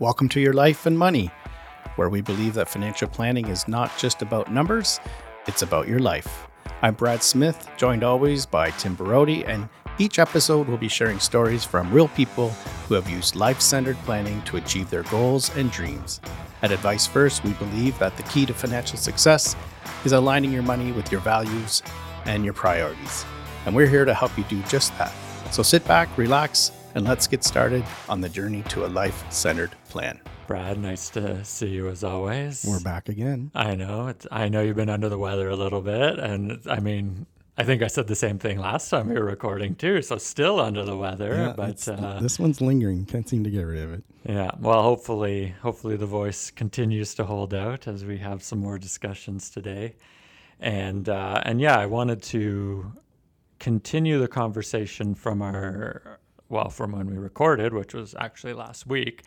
Welcome to Your Life and Money, where we believe that financial planning is not just about numbers, it's about your life. I'm Brad Smith, joined always by Tim Borody, and each episode we'll be sharing stories from real people who have used life-centered planning to achieve their goals and dreams. At Advice First, we believe that the key to financial success is aligning your money with your values and your priorities. And we're here to help you do just that. So sit back, relax, and let's get started on the journey to a life-centered plan. Brad, nice to see you as always. We're back again. I know. I know you've been under the weather a little bit. And I mean, I think I said the same thing last time we were recording too. So still under the weather. Yeah, but this one's lingering. Can't seem to get rid of it. Yeah. Well, hopefully the voice continues to hold out as we have some more discussions today. And yeah, I wanted to continue the conversation from when we recorded, which was actually last week,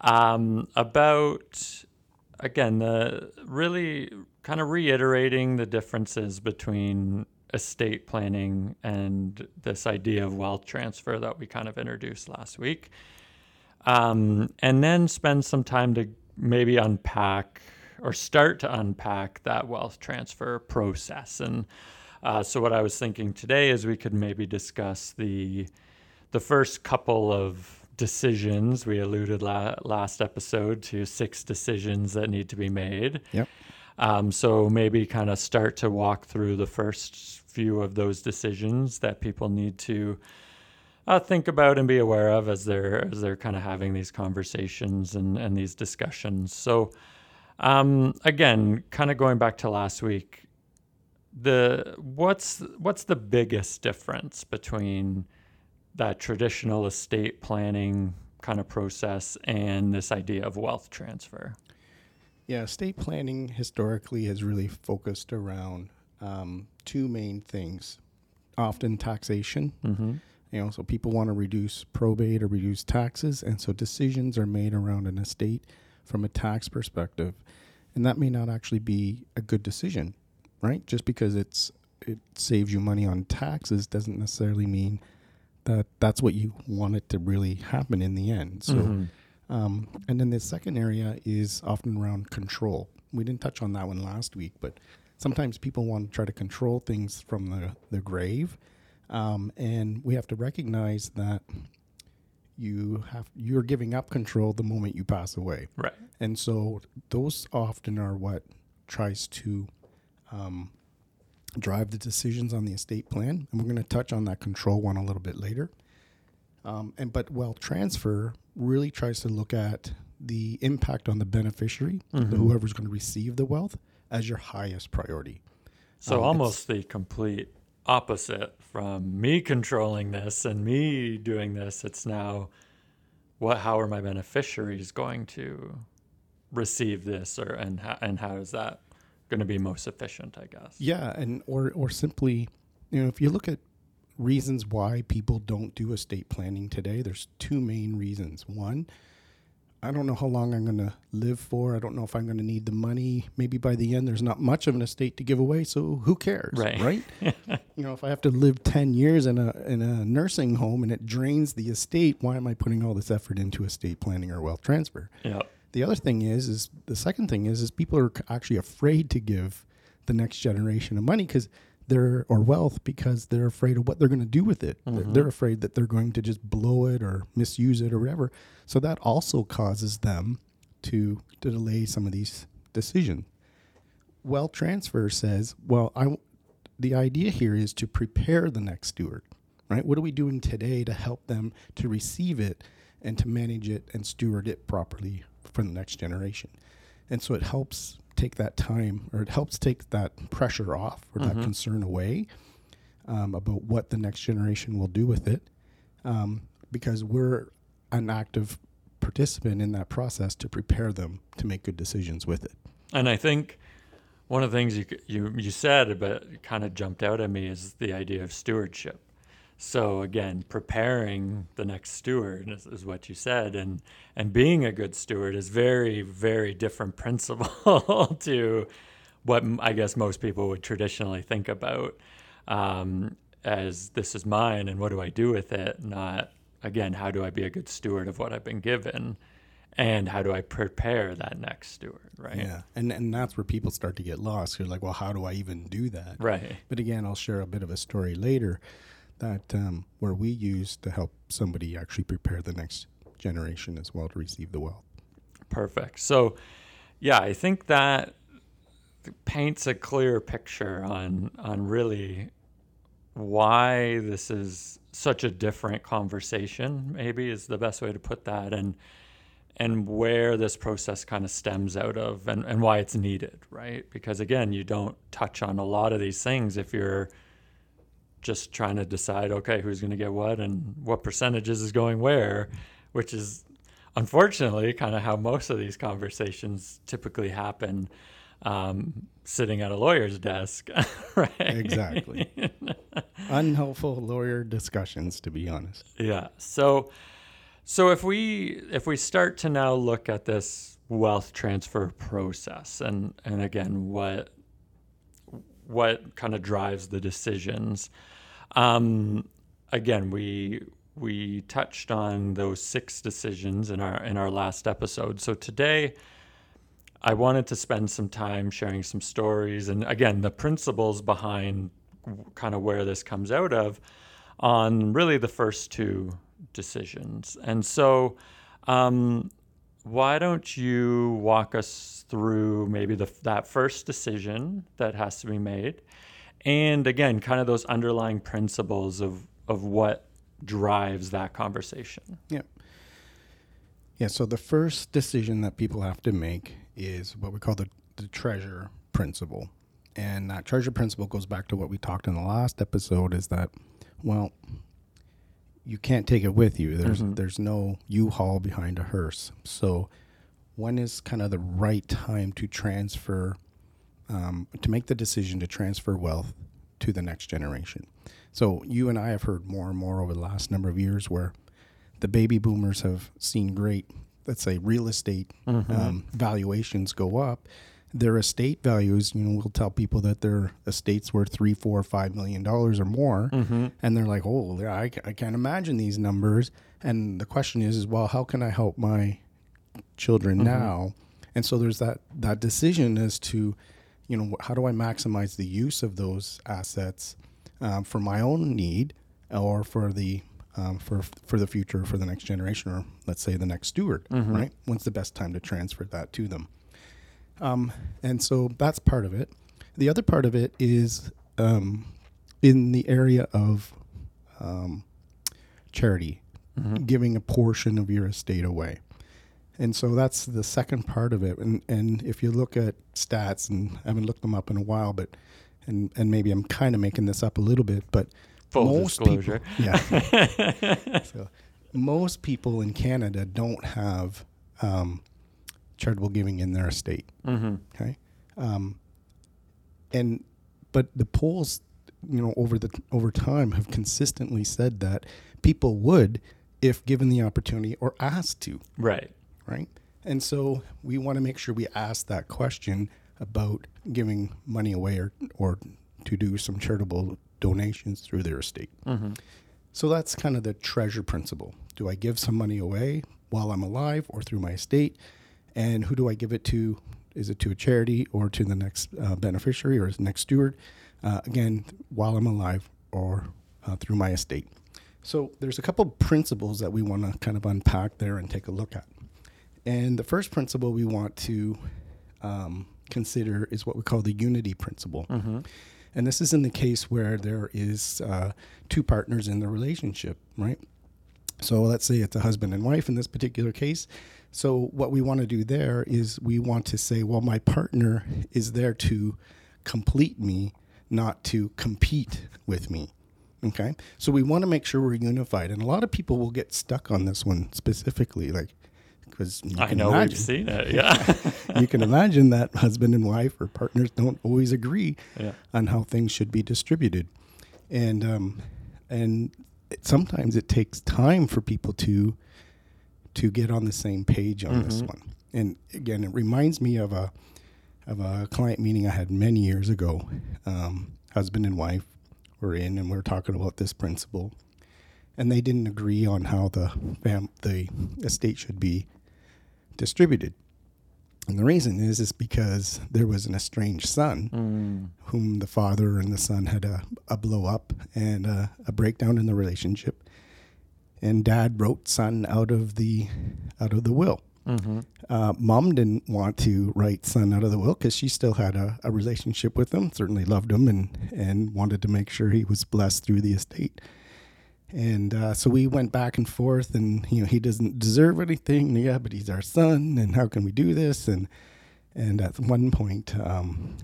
about, again, the really kind of reiterating the differences between estate planning and this idea of wealth transfer that we kind of introduced last week, and then spend some time to maybe unpack or start to unpack that wealth transfer process. And so what I was thinking today is we could maybe discuss the first couple of decisions. We alluded last episode to 6 decisions that need to be made. Yep. So maybe kind of start to walk through the first few of those decisions that people need to think about and be aware of as they're kind of having these conversations and these discussions. So again, kind of going back to last week, what's the biggest difference between that traditional estate planning kind of process and this idea of wealth transfer? Yeah, estate planning historically has really focused around two main things, often taxation. Mm-hmm. You know, so people want to reduce probate or reduce taxes, and so decisions are made around an estate from a tax perspective, and that may not actually be a good decision, right? Just because it saves you money on taxes doesn't necessarily mean that's what you want it to really happen in the end. So, mm-hmm. And then the second area is often around control. We didn't touch on that one last week, but sometimes people want to try to control things from the grave. And we have to recognize that you're giving up control the moment you pass away. Right. And so those often are what tries to drive the decisions on the estate plan, and we're going to touch on that control one a little bit later. But wealth transfer really tries to look at the impact on the beneficiary, mm-hmm. whoever's going to receive the wealth, as your highest priority. So almost the complete opposite from me controlling this and me doing this. It's now, how are my beneficiaries going to receive this, and how is that going to be most efficient, I guess. Yeah, and or simply, you know, if you look at reasons why people don't do estate planning today, there's two main reasons. One, I don't know how long I'm going to live for. I don't know if I'm going to need the money. Maybe by the end, there's not much of an estate to give away, so who cares, right? You know, if I have to live 10 years in a nursing home and it drains the estate, why am I putting all this effort into estate planning or wealth transfer? Yeah. The other thing is people are actually afraid to give the next generation of money because they're afraid of what they're going to do with it. Mm-hmm. They're afraid that they're going to just blow it or misuse it or whatever. So that also causes them to delay some of these decisions. Wealth transfer says, the idea here is to prepare the next steward, right? What are we doing today to help them to receive it and to manage it and steward it properly for the next generation? And so it helps take that time, or it helps take that pressure off, or mm-hmm. that concern away about what the next generation will do with it, because we're an active participant in that process to prepare them to make good decisions with it. And I think one of the things you said, but kind of jumped out at me, is the idea of stewardship. So again, preparing the next steward is what you said, and being a good steward is very, very different principle to what I guess most people would traditionally think about as this is mine and what do I do with it, not, again, how do I be a good steward of what I've been given. And how do I prepare that next steward, right? Yeah, and that's where people start to get lost. You're like, well, how do I even do that? Right. But again, I'll share a bit of a story later that where we used to help somebody actually prepare the next generation as well to receive the wealth. Perfect. So, yeah, I think that paints a clear picture on really why this is such a different conversation, maybe is the best way to put that. And where this process kind of stems out of and why it's needed, right? Because again, you don't touch on a lot of these things if you're just trying to decide, okay, who's going to get what and what percentages is going where, which is unfortunately kind of how most of these conversations typically happen, sitting at a lawyer's desk, right? Exactly. Unhelpful lawyer discussions, to be honest. Yeah, So if we start to now look at this wealth transfer process and again what kind of drives the decisions, again we touched on those 6 decisions in our last episode. So today I wanted to spend some time sharing some stories and again the principles behind kind of where this comes out of on really the first 2 decisions. And so why don't you walk us through maybe that first decision that has to be made, and again kind of those underlying principles of what drives that conversation. Yeah, so the first decision that people have to make is what we call the treasure principle. And that treasure principle goes back to what we talked in the last episode, is that, well, you can't take it with you. There's no U-Haul behind a hearse. So when is kind of the right time to transfer, to make the decision to transfer wealth to the next generation? So you and I have heard more and more over the last number of years where the baby boomers have seen great, let's say, real estate valuations go up. Their estate values, we'll tell people that their estate's worth $3, $4, $5 million or more. Mm-hmm. And they're like, oh, I can't imagine these numbers. And the question is, well, how can I help my children now? And so there's that decision as to, how do I maximize the use of those assets for my own need or for the for the future, for the next generation, or let's say the next steward, right? When's the best time to transfer that to them? And so that's part of it. The other part of it is in the area of charity, giving a portion of your estate away. And so that's the second part of it. And if you look at stats, and I haven't looked them up in a while, but and maybe I'm kind of making this up a little bit, but full disclosure. So most people in Canada don't have charitable giving in their estate. Okay. But the polls, over time have consistently said that people would, if given the opportunity or asked to. Right. And so we want to make sure we ask that question about giving money away or to do some charitable donations through their estate. So that's kind of the treasure principle. Do I give some money away while I'm alive or through my estate? And who do I give it to? Is it to a charity or to the next beneficiary or his next steward? Again, while I'm alive or through my estate. So there's a couple principles that we want to kind of unpack there and take a look at. And the first principle we want to consider is what we call the unity principle. And this is in the case where there is 2 partners in the relationship, right? So let's say it's a husband and wife in this particular case. So what we want to do there is we want to say, well, my partner is there to complete me, not to compete with me. Okay. So we want to make sure we're unified. And a lot of people will get stuck on this one specifically, like, because I know we've seen it. Yeah. You can imagine that husband and wife or partners don't always agree on how things should be distributed. And sometimes it takes time for people to get on the same page on this one. And again, it reminds me of a client meeting I had many years ago. Husband and wife were in, and we were talking about this principle, and they didn't agree on how the estate should be distributed. And the reason is because there was an estranged son whom the father and the son had a blow up and a breakdown in the relationship. And dad wrote son out of the will. Mm-hmm. Mom didn't want to write son out of the will because she still had a relationship with him, certainly loved him and wanted to make sure he was blessed through the estate. And so we went back and forth and, you know, he doesn't deserve anything. Yeah, but he's our son. And how can we do this? And at one point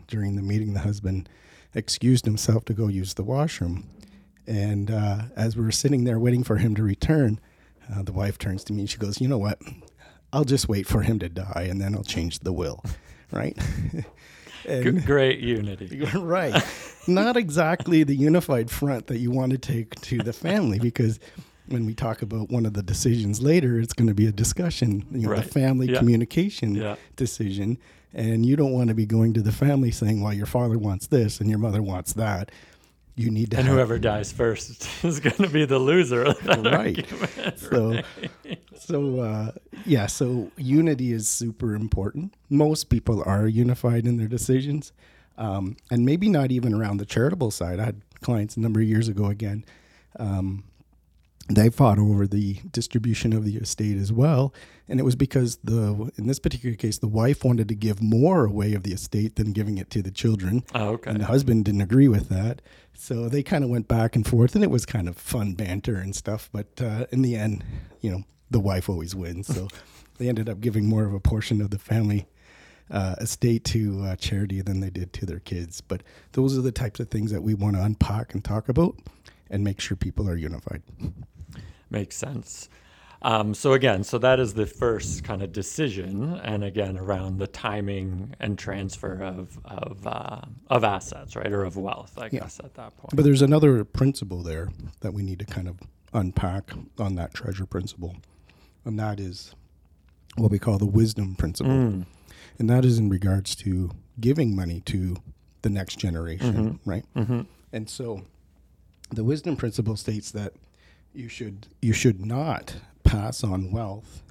during the meeting, the husband excused himself to go use the washroom. And as we were sitting there waiting for him to return, the wife turns to me and she goes, you know what? I'll just wait for him to die and then I'll change the will. Right. Great unity. Right. Not exactly the unified front that you want to take to the family, because when we talk about one of the decisions later, it's going to be a discussion, you know, right. The family communication decision. And you don't want to be going to the family saying, well, your father wants this and your mother wants that. You need to. And whoever dies first is going to be the loser. Of that argument. So unity is super important. Most people are unified in their decisions, and maybe not even around the charitable side. I had clients a number of years ago again. They fought over the distribution of the estate as well, and it was because in this particular case, the wife wanted to give more away of the estate than giving it to the children. Oh, okay. And the husband didn't agree with that. So they kind of went back and forth, and it was kind of fun banter and stuff. But in the end, you know, the wife always wins. So they ended up giving more of a portion of the family estate to charity than they did to their kids. But those are the types of things that we want to unpack and talk about and make sure people are unified. Makes sense. So that is the first kind of decision, and again, around the timing and transfer of assets, right, or of wealth, I guess, at that point. But there's another principle there that we need to kind of unpack on that treasure principle, and that is what we call the wisdom principle. Mm. And that is in regards to giving money to the next generation, mm-hmm. right? Mm-hmm. And so the wisdom principle states that you should not pass on wealth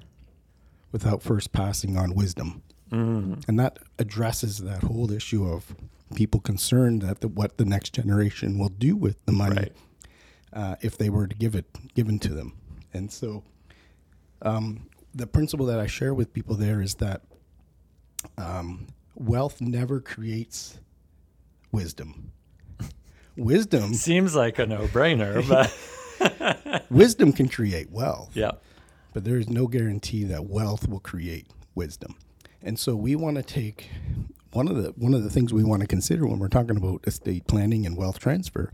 without first passing on wisdom. Mm. And that addresses that whole issue of people concerned that what the next generation will do with the money if they were to given to them. And so the principle that I share with people there is that wealth never creates wisdom. Wisdom seems like a no-brainer, but... Wisdom can create wealth, but there is no guarantee that wealth will create wisdom. And so we want to take one of the things we want to consider when we're talking about estate planning and wealth transfer.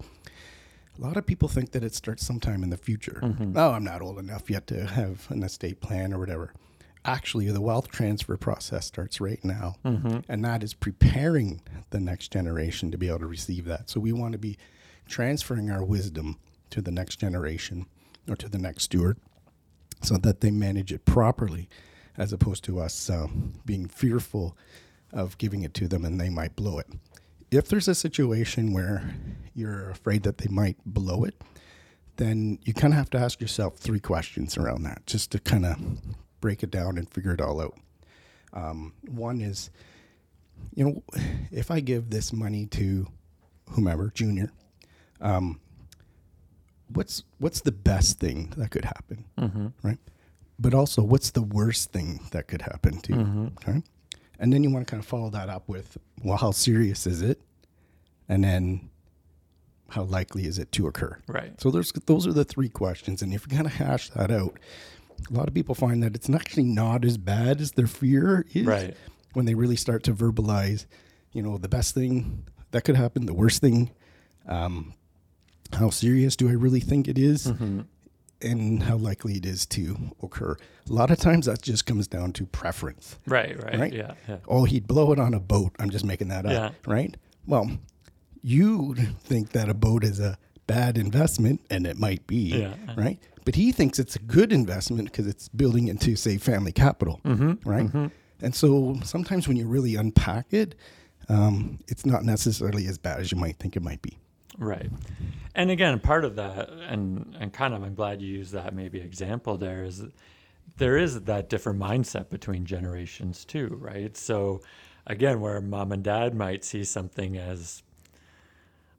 A lot of people think that it starts sometime in the future. Mm-hmm. Oh, I'm not old enough yet to have an estate plan or whatever. Actually, the wealth transfer process starts right now, mm-hmm. and that is preparing the next generation to be able to receive that. So we want to be transferring our wisdom to the next generation or to the next steward so that they manage it properly, as opposed to us being fearful of giving it to them and they might blow it. If there's a situation where you're afraid that they might blow it, then you kind of have to ask yourself 3 questions around that just to kind of break it down and figure it all out. One is, you know, if I give this money to whomever, Junior, what's the best thing that could happen, mm-hmm. right? But also, what's the worst thing that could happen to you, mm-hmm. okay? And then you want to kind of follow that up with, well, how serious is it? And then how likely is it to occur? Right. So those are the 3 questions. And if you kind of hash that out, a lot of people find that it's actually not as bad as their fear is when they really start to verbalize, you know, the best thing that could happen, the worst thing, how serious do I really think it is, mm-hmm. and how likely it is to occur. A lot of times that just comes down to preference. Right? Yeah. Oh, he'd blow it on a boat. I'm just making that up, right? Well, you think that a boat is a bad investment, and it might be, right? But he thinks it's a good investment because it's building into, say, family capital, mm-hmm. right? Mm-hmm. And so sometimes when you really unpack it, it's not necessarily as bad as you might think it might be. Right. And again, part of that, and kind of I'm glad you used that maybe example there, is there is that different mindset between generations too, right? So again, where mom and dad might see something as,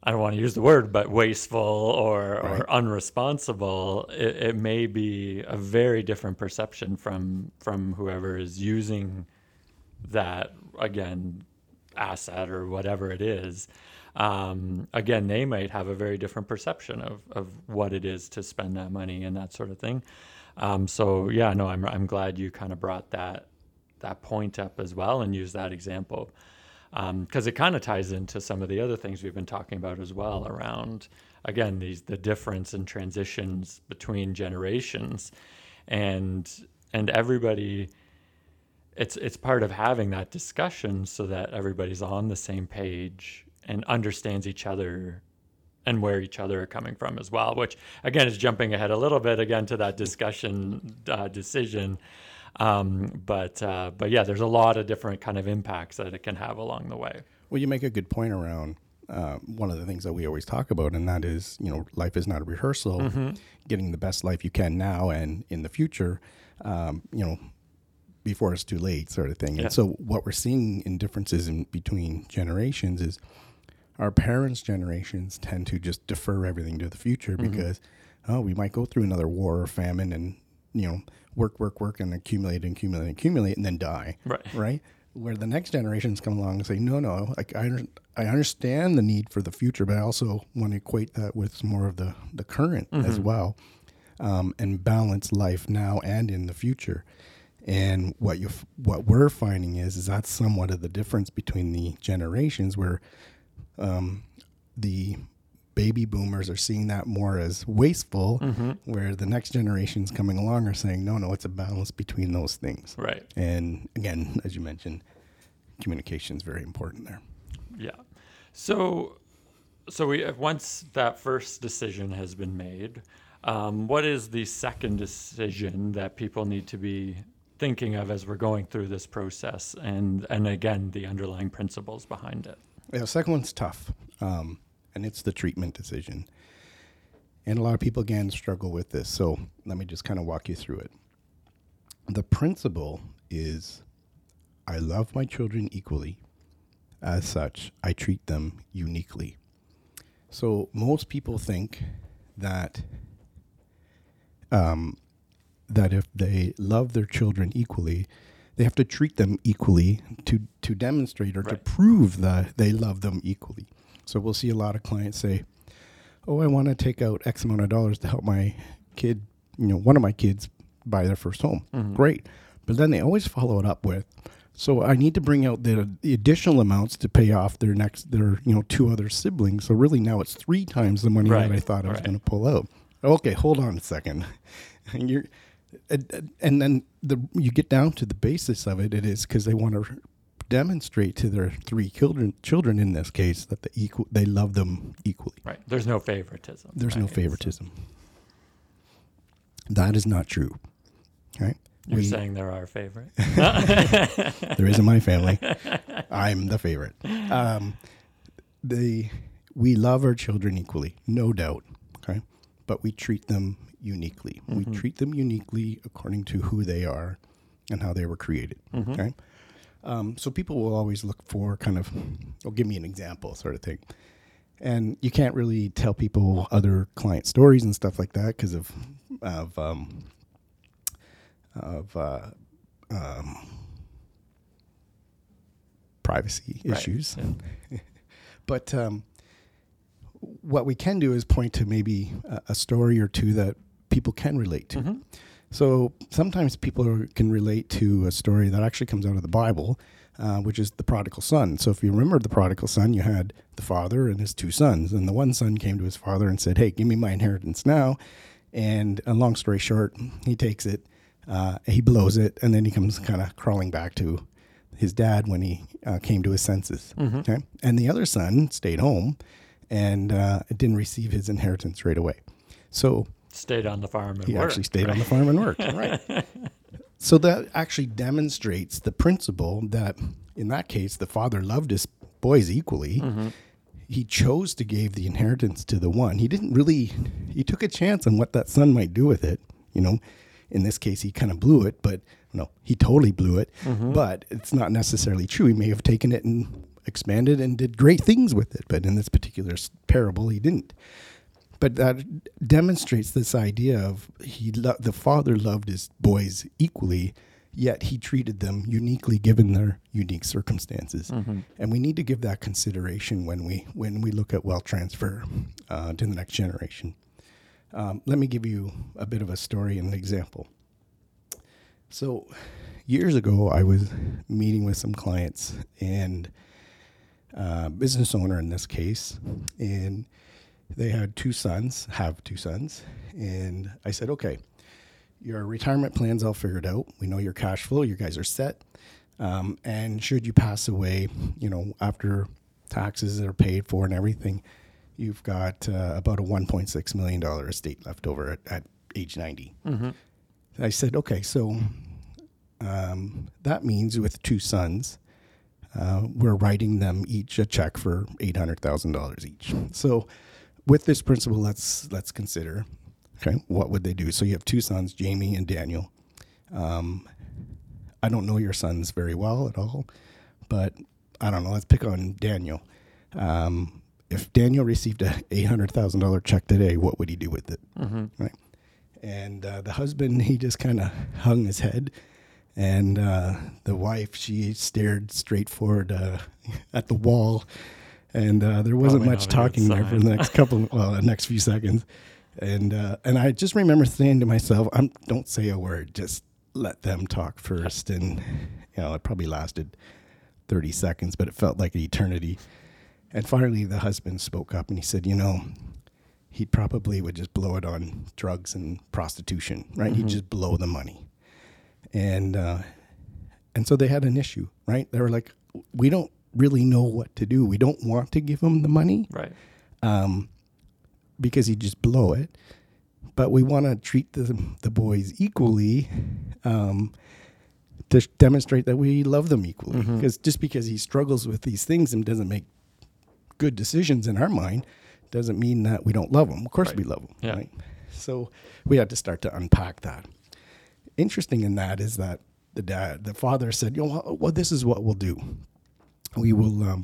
I don't want to use the word, but wasteful or unresponsible, it may be a very different perception from whoever is using that, again, asset or whatever it is. Again, they might have a very different perception of what it is to spend that money and that sort of thing. I'm glad you kind of brought that point up as well and used that example. Because it kind of ties into some of the other things we've been talking about as well around, again, the difference in transitions between generations, and everybody, it's part of having that discussion so that everybody's on the same page and understands each other and where each other are coming from as well, which again is jumping ahead a little bit again to that discussion decision. But yeah, there's a lot of different kind of impacts that it can have along the way. Well, you make a good point around one of the things that we always talk about, and that is, life is not a rehearsal. Mm-hmm. Getting the best life you can now and in the future, before it's too late, sort of thing. Yeah. And so what we're seeing in differences in between generations is our parents' generations tend to just defer everything to the future, mm-hmm. because, we might go through another war or famine and, work and accumulate and then die. Right. Where the next generations come along and say, no, I understand the need for the future, but I also want to equate that with more of the current, mm-hmm. as well, and balance life now and in the future. And what we're finding is that's somewhat of the difference between the generations, where the baby boomers are seeing that more as wasteful, mm-hmm. where the next generations coming along are saying, no, it's a balance between those things. Right. And again, as you mentioned, communication is very important there. Yeah. So we once that first decision has been made, what is the second decision that people need to be thinking of as we're going through this process? And again, the underlying principles behind it. Yeah, the second one's tough. And it's the treatment decision. And a lot of people, again, struggle with this. So let me just kind of walk you through it. The principle is, I love my children equally. As such, I treat them uniquely. So most people think that that if they love their children equally, they have to treat them equally to demonstrate or to prove that they love them equally. So we'll see a lot of clients say, I want to take out X amount of dollars to help my kid, one of my kids buy their first home. Mm-hmm. Great. But then they always follow it up with, so I need to bring out the additional amounts to pay off their two other siblings. So really now it's 3 times the money that I thought I was going to pull out. Okay, hold on a second. You get down to the basis of it. It is because they want to demonstrate to their 3 children in this case that they love them equally. Right. There's no favoritism. No favoritism. That is not true. Right? You're saying there are favorites. There is in my family. I'm the favorite. We love our children equally, no doubt. Okay. But we treat them uniquely. Mm-hmm. We treat them uniquely according to who they are and how they were created. Mm-hmm. Okay. So people will always look for kind of, give me an example sort of thing. And you can't really tell people other client stories and stuff like that because of privacy issues. Yeah. But what we can do is point to maybe a story or two that people can relate to. Mm-hmm. So sometimes people can relate to a story that actually comes out of the Bible, which is the prodigal son. So if you remember the prodigal son, you had the father and his 2 sons. And the one son came to his father and said, hey, give me my inheritance now. And a long story short, he takes it, he blows it, and then he comes kind of crawling back to his dad when he came to his senses. Mm-hmm. Okay? And the other son stayed home and didn't receive his inheritance right away. So stayed on the farm and worked. He actually stayed on the farm and worked, right. So that actually demonstrates the principle that, in that case, the father loved his boys equally. Mm-hmm. He chose to give the inheritance to the one. He took a chance on what that son might do with it. in this case, he kind of blew it, but no, he totally blew it. Mm-hmm. But it's not necessarily true. He may have taken it and expanded and did great things with it. But in this particular parable, he didn't. But that demonstrates this idea of the father loved his boys equally, yet he treated them uniquely given their unique circumstances. Mm-hmm. And we need to give that consideration when we look at wealth transfer to the next generation. Let me give you a bit of a story and an example. So years ago, I was meeting with some clients and business owner in this case, and they had two sons, and I said, okay, your retirement plan's all figured out. We know your cash flow. You guys are set. And should you pass away, after taxes are paid for and everything, you've got about a $1.6 million estate left over at age 90. Mm-hmm. I said, okay, so that means with two sons, we're writing them each a check for $800,000 each. So with this principle, let's consider, okay, what would they do? So you have two sons, Jamie and Daniel. I don't know your sons very well at all, but I don't know. Let's pick on Daniel. If Daniel received a $800,000 check today, what would he do with it? Mm-hmm. Right. And the husband, he just kind of hung his head. And the wife, she stared straight forward at the wall. And there wasn't much talking there for the next the next few seconds. And I just remember saying to myself, don't say a word, just let them talk first. And, it probably lasted 30 seconds, but it felt like an eternity. And finally, the husband spoke up and he said, he probably would just blow it on drugs and prostitution, right? Mm-hmm. He'd just blow the money. And so they had an issue, right? They were like, we don't really know what to do. We don't want to give him the money. Right. Because he'd just blow it. But we want to treat the boys equally to demonstrate that we love them equally. Mm-hmm. Because just because he struggles with these things and doesn't make good decisions in our mind doesn't mean that we don't love them. Of course right. We love them. Yeah. Right? So we had to start to unpack that. Interesting in that is that the father said, this is what we'll do. We will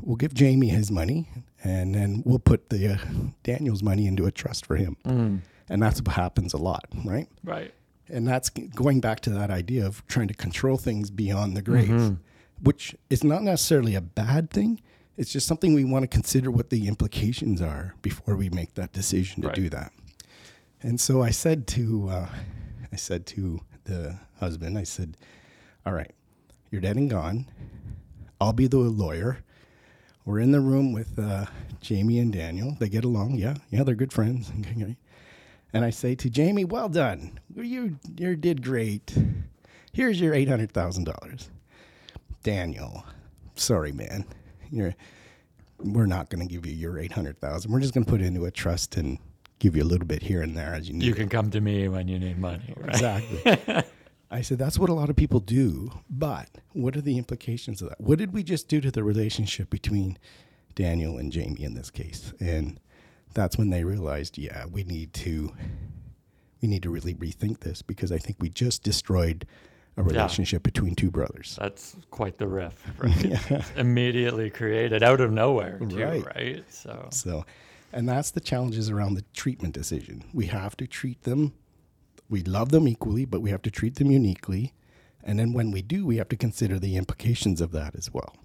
we'll give Jamie his money, and then we'll put the Daniel's money into a trust for him. Mm. And that's what happens a lot, right? Right. And that's going back to that idea of trying to control things beyond the grave, mm-hmm. which is not necessarily a bad thing. It's just something we want to consider what the implications are before we make that decision to right. do that. And so I said to the husband, I said, all right, you're dead and gone. I'll be the lawyer. We're in the room with Jamie and Daniel. They get along. Yeah, they're good friends. And I say to Jamie, well done. You did great. Here's your $800,000. Daniel, sorry, man. We're not going to give you your $800,000. We're just going to put it into a trust and give you a little bit here and there as you need. You can come to me when you need money. Right? Exactly. I said, that's what a lot of people do, but what are the implications of that? What did we just do to the relationship between Daniel and Jamie in this case? And that's when they realized, we need to really rethink this, because I think we just destroyed a relationship between two brothers. That's quite the riff, right? Yeah. Immediately created out of nowhere, too, right? So, and that's the challenges around the treatment decision. We have to treat them. We love them equally, but we have to treat them uniquely. And then when we do, we have to consider the implications of that as well.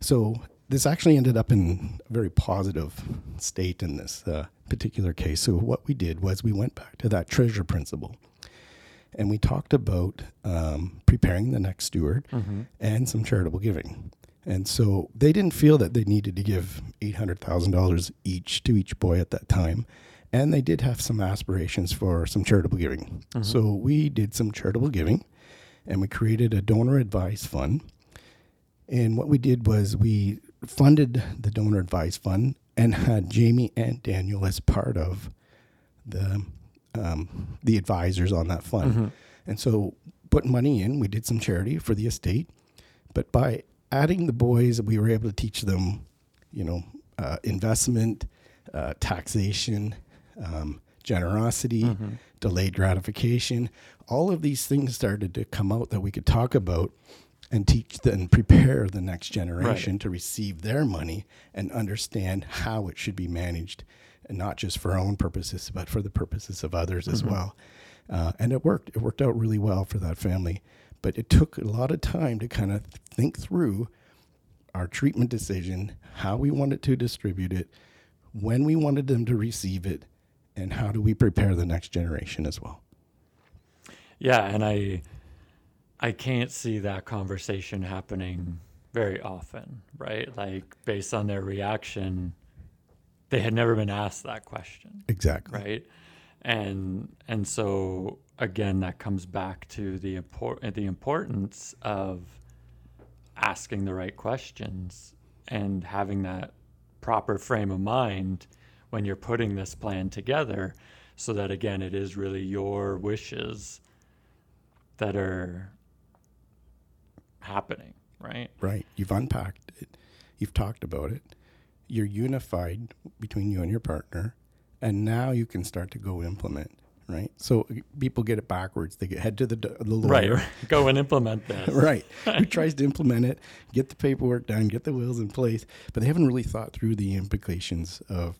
So this actually ended up in a very positive state in this particular case. So what we did was we went back to that treasure principle. And we talked about preparing the next steward mm-hmm. and some charitable giving. And so they didn't feel that they needed to give $800,000 each to each boy at that time. And they did have some aspirations for some charitable giving. Mm-hmm. So we did some charitable giving, and we created a donor advice fund. And what we did was we funded the donor advice fund and had Jamie and Daniel as part of the advisors on that fund. Mm-hmm. And so put money in, we did some charity for the estate, but by adding the boys, we were able to teach them, investment, taxation, generosity, mm-hmm. delayed gratification, all of these things started to come out that we could talk about and teach and prepare the next generation to receive their money and understand how it should be managed, and not just for our own purposes, but for the purposes of others as well. And it worked. It worked out really well for that family. But it took a lot of time to kind of think through our treatment decision, how we wanted to distribute it, when we wanted them to receive it, and how do we prepare the next generation as well. Yeah, and I can't see that conversation happening very often, right? Like, based on their reaction, they had never been asked that question. Exactly. Right? And so, again, that comes back to the importance of asking the right questions and having that proper frame of mind when you're putting this plan together, so that, again, it is really your wishes that are happening, right? Right. You've unpacked it. You've talked about it. You're unified between you and your partner. And now you can start to go implement, right? So people get it backwards. They head to the lawyer. Right. Go and implement that. Right. Who tries to implement it, get the paperwork done, get the wills in place. But they haven't really thought through the implications of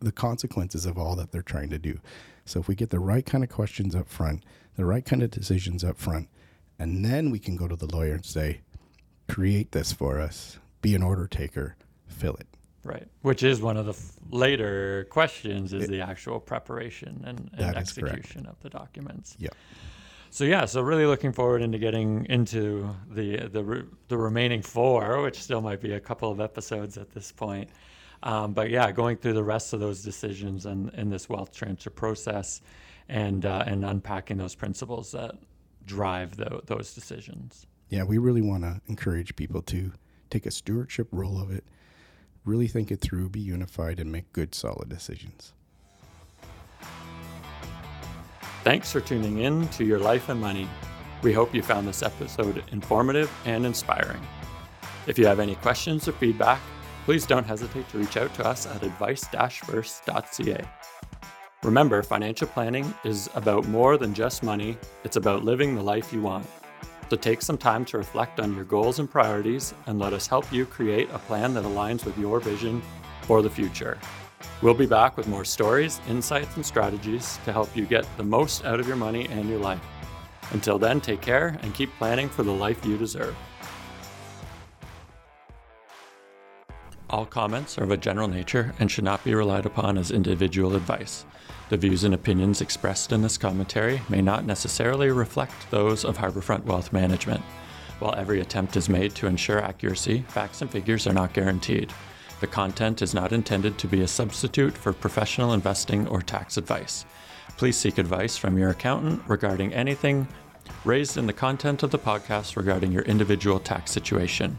the consequences of all that they're trying to do. So if we get the right kind of questions up front, the right kind of decisions up front, and then we can go to the lawyer and say, create this for us, be an order taker, fill it. Right. Which is one of the later questions, is the actual preparation and execution of the documents. Yeah. So really looking forward into getting into the remaining four, which still might be a couple of episodes at this point. But yeah, going through the rest of those decisions and in this wealth transfer process, and unpacking those principles that drive those decisions. Yeah, we really want to encourage people to take a stewardship role of it, really think it through, be unified, and make good, solid decisions. Thanks for tuning in to Your Life and Money. We hope you found this episode informative and inspiring. If you have any questions or feedback, please don't hesitate to reach out to us at advice-first.ca. Remember, financial planning is about more than just money. It's about living the life you want. So take some time to reflect on your goals and priorities, and let us help you create a plan that aligns with your vision for the future. We'll be back with more stories, insights, and strategies to help you get the most out of your money and your life. Until then, take care and keep planning for the life you deserve. All comments are of a general nature and should not be relied upon as individual advice. The views and opinions expressed in this commentary may not necessarily reflect those of Harborfront Wealth Management. While every attempt is made to ensure accuracy, facts and figures are not guaranteed. The content is not intended to be a substitute for professional investing or tax advice. Please seek advice from your accountant regarding anything raised in the content of the podcast regarding your individual tax situation.